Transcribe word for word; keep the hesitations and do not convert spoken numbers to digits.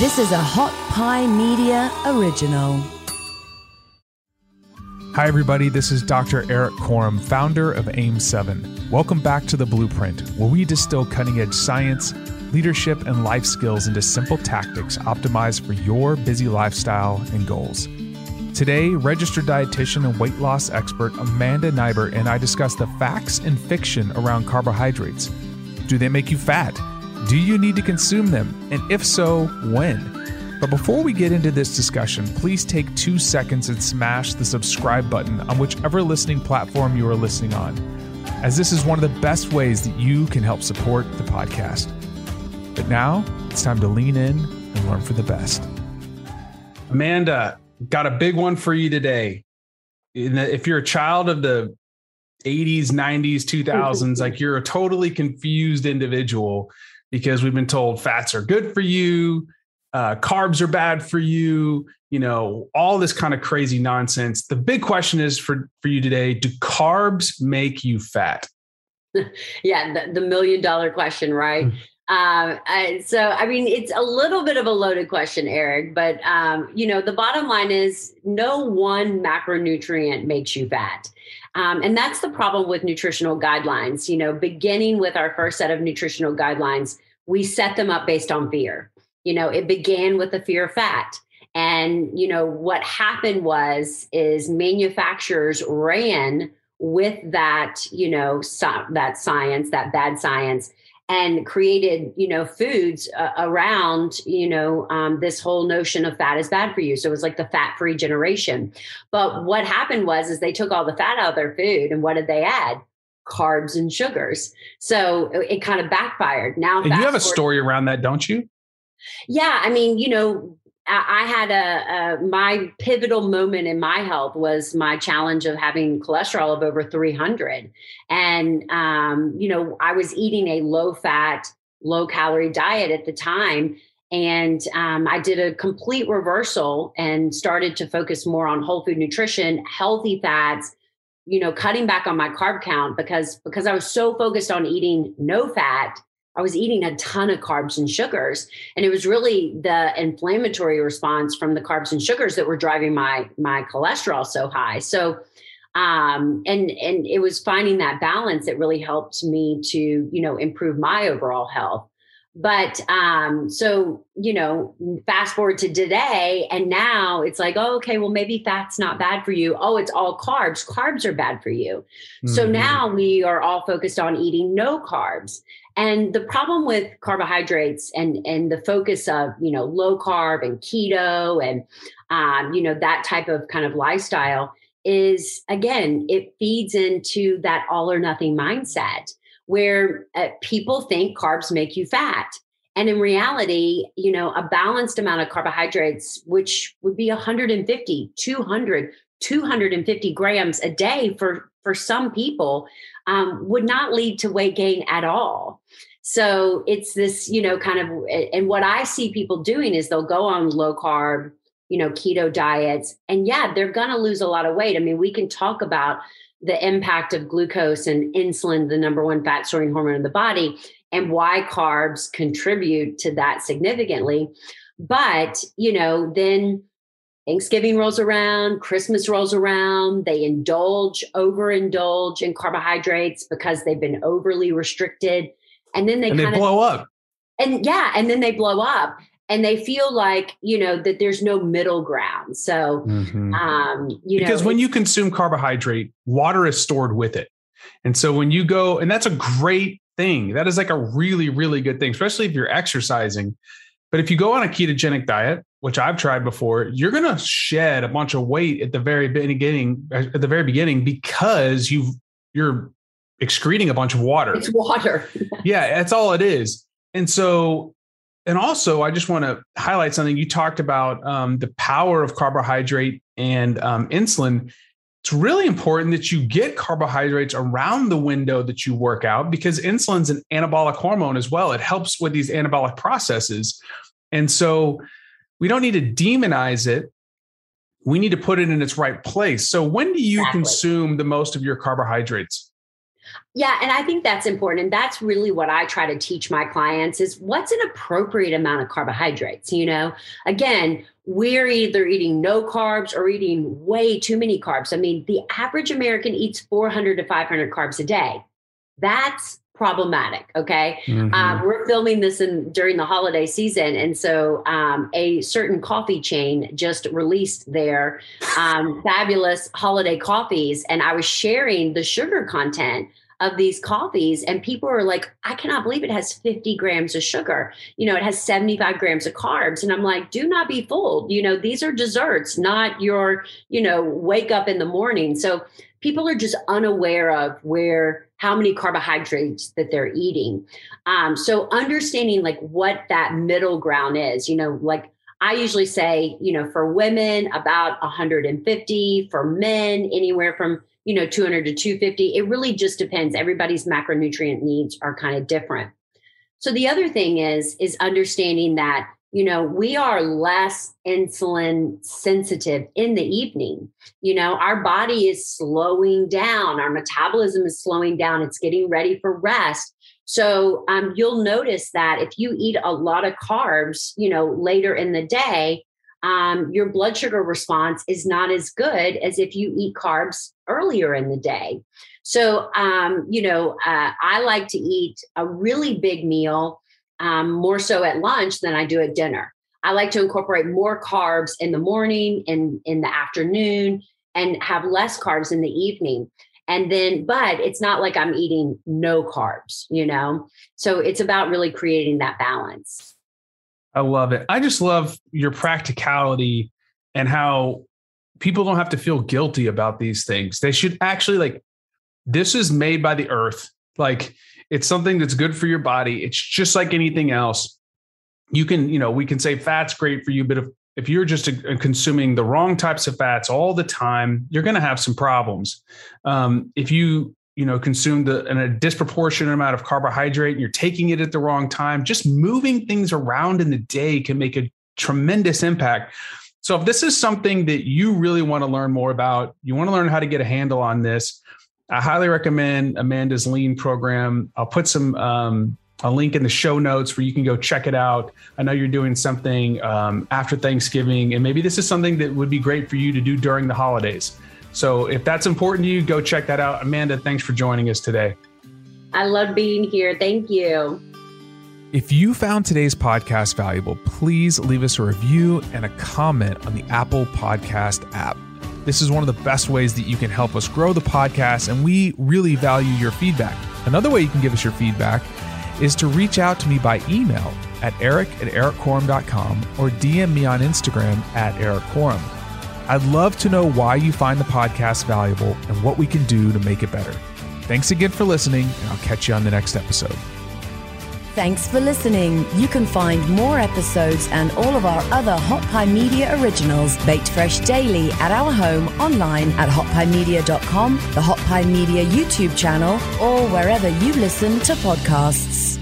This is a Hot Pie Media original. Hi, everybody. This is Doctor Eric Korem, founder of A I M seven. Welcome back to The Blueprint, where we distill cutting-edge science, leadership, and life skills into simple tactics optimized for your busy lifestyle and goals. Today, registered dietitian and weight loss expert Amanda Nighbert and I discuss the facts and fiction around carbohydrates. Do they make you fat? Do you need to consume them? And if so, when? But before we get into this discussion, please take two seconds and smash the subscribe button on whichever listening platform you are listening on, as this is one of the best ways that you can help support the podcast. But now it's time to lean in and learn for the best. Amanda, got a big one for you today. In the, if you're a child of the eighties, nineties, two thousands, like, you're a totally confused individual, because we've been told fats are good for you, uh, carbs are bad for you, you know, all this kind of crazy nonsense. The big question is for, for you today: do carbs make you fat? yeah, the, the million dollar question, right? Mm. Um, I, so, I mean, it's a little bit of a loaded question, Eric, but, um, you know, the bottom line is no one macronutrient makes you fat. Um, and that's the problem with nutritional guidelines. You know, beginning with our first set of nutritional guidelines, we set them up based on fear. You know, it began with the fear of fat. And, you know, what happened was, is manufacturers ran with that, you know, so, that science, that bad science, and created, you know, foods uh, around, you know, um, this whole notion of fat is bad for you. So it was like the fat-free generation. But what happened was, is they took all the fat out of their food, and what did they add? Carbs and sugars. So it, it kind of backfired. Now, and you have a story around that, don't you? Yeah, I mean, you know, I had a, a, my pivotal moment in my health was my challenge of having cholesterol of over three hundred. And, um, you know, I was eating a low fat, low calorie diet at the time. And um, I did a complete reversal and started to focus more on whole food nutrition, healthy fats, you know, cutting back on my carb count, because, because I was so focused on eating no fat, I was eating a ton of carbs and sugars, and it was really the inflammatory response from the carbs and sugars that were driving my, my cholesterol so high. So, um, and, and it was finding that balance that really helped me to, you know, improve my overall health. But, um, so, you know, fast forward to today, and now it's like, oh, okay, well, maybe fat's not bad for you. Oh, it's all carbs. Carbs are bad for you. Mm-hmm. So now we are all focused on eating no carbs. And the problem with carbohydrates and, and the focus of, you know, low carb and keto and, um, you know, that type of kind of lifestyle is, again, it feeds into that all or nothing mindset, where uh, people think carbs make you fat. And in reality, you know, a balanced amount of carbohydrates, which would be one hundred fifty, two hundred, two hundred fifty grams a day for, for some people, um, would not lead to weight gain at all. So it's this, you know, kind of, and what I see people doing is they'll go on low carb, you know, keto diets, and yeah, they're going to lose a lot of weight. I mean, we can talk about the impact of glucose and insulin, the number one fat storing hormone in the body, and why carbs contribute to that significantly. But, you know, then Thanksgiving rolls around, Christmas rolls around, they indulge, overindulge in carbohydrates because they've been overly restricted. And then they, and kinda, they blow up. And yeah, and then they blow up. And they feel like, you know, that there's no middle ground. So, mm-hmm. um, you because know. Because when you consume carbohydrate, water is stored with it. And so when you go, and that's a great thing. That is like a really, really good thing, especially if you're exercising. But if you go on a ketogenic diet, which I've tried before, you're going to shed a bunch of weight at the very beginning, at the very beginning, because you've, you're excreting a bunch of water. It's water. Yeah, that's all it is. And so... And also, I just want to highlight something. You talked about um, the power of carbohydrate and um, insulin. It's really important that you get carbohydrates around the window that you work out, because insulin's an anabolic hormone as well. It helps with these anabolic processes. And so we don't need to demonize it. We need to put it in its right place. So when do you Exactly. consume the most of your carbohydrates? Yeah. And I think that's important. And that's really what I try to teach my clients is what's an appropriate amount of carbohydrates. You know, again, we're either eating no carbs or eating way too many carbs. I mean, the average American eats four hundred to five hundred carbs a day. That's problematic. Okay. Mm-hmm. Um, we're filming this in during the holiday season. And so um, a certain coffee chain just released their um, fabulous holiday coffees. And I was sharing the sugar content of these coffees, and people are like, I cannot believe it has fifty grams of sugar. You know, it has seventy-five grams of carbs. And I'm like, do not be fooled. You know, these are desserts, not your, you know, wake up in the morning. So people are just unaware of where, how many carbohydrates that they're eating. Um, so understanding like what that middle ground is, you know, like I usually say, you know, for women about one hundred fifty, for men anywhere from, you know, two hundred to two hundred fifty. It really just depends. Everybody's macronutrient needs are kind of different. So the other thing is, is understanding that, you know, we are less insulin sensitive in the evening. You know, our body is slowing down. Our metabolism is slowing down. It's getting ready for rest. So um, you'll notice that if you eat a lot of carbs, you know, later in the day, Um, your blood sugar response is not as good as if you eat carbs earlier in the day. So, um, you know, uh, I like to eat a really big meal um, more so at lunch than I do at dinner. I like to incorporate more carbs in the morning and in the afternoon and have less carbs in the evening. And then, but it's not like I'm eating no carbs, you know, so it's about really creating that balance. I love it. I just love your practicality and how people don't have to feel guilty about these things. They should actually like, this is made by the earth. Like it's something that's good for your body. It's just like anything else. You can, you know, we can say fat's great for you, but if, if you're just a, a consuming the wrong types of fats all the time, you're going to have some problems. Um, if you, you know, consume the, and a disproportionate amount of carbohydrate and you're taking it at the wrong time, just moving things around in the day can make a tremendous impact. So if this is something that you really want to learn more about, you want to learn how to get a handle on this, I highly recommend Amanda's Lean program. I'll put some, um, a link in the show notes where you can go check it out. I know you're doing something um, after Thanksgiving, and maybe this is something that would be great for you to do during the holidays. So if that's important to you, go check that out. Amanda, thanks for joining us today. I love being here. Thank you. If you found today's podcast valuable, please leave us a review and a comment on the Apple Podcast app. This is one of the best ways that you can help us grow the podcast, and we really value your feedback. Another way you can give us your feedback is to reach out to me by email at eric at eric korem dot com or D M me on Instagram at erickorem. I'd love to know why you find the podcast valuable and what we can do to make it better. Thanks again for listening, and I'll catch you on the next episode. Thanks for listening. You can find more episodes and all of our other Hot Pie Media originals baked fresh daily at our home online at hot pie media dot com, the Hot Pie Media YouTube channel, or wherever you listen to podcasts.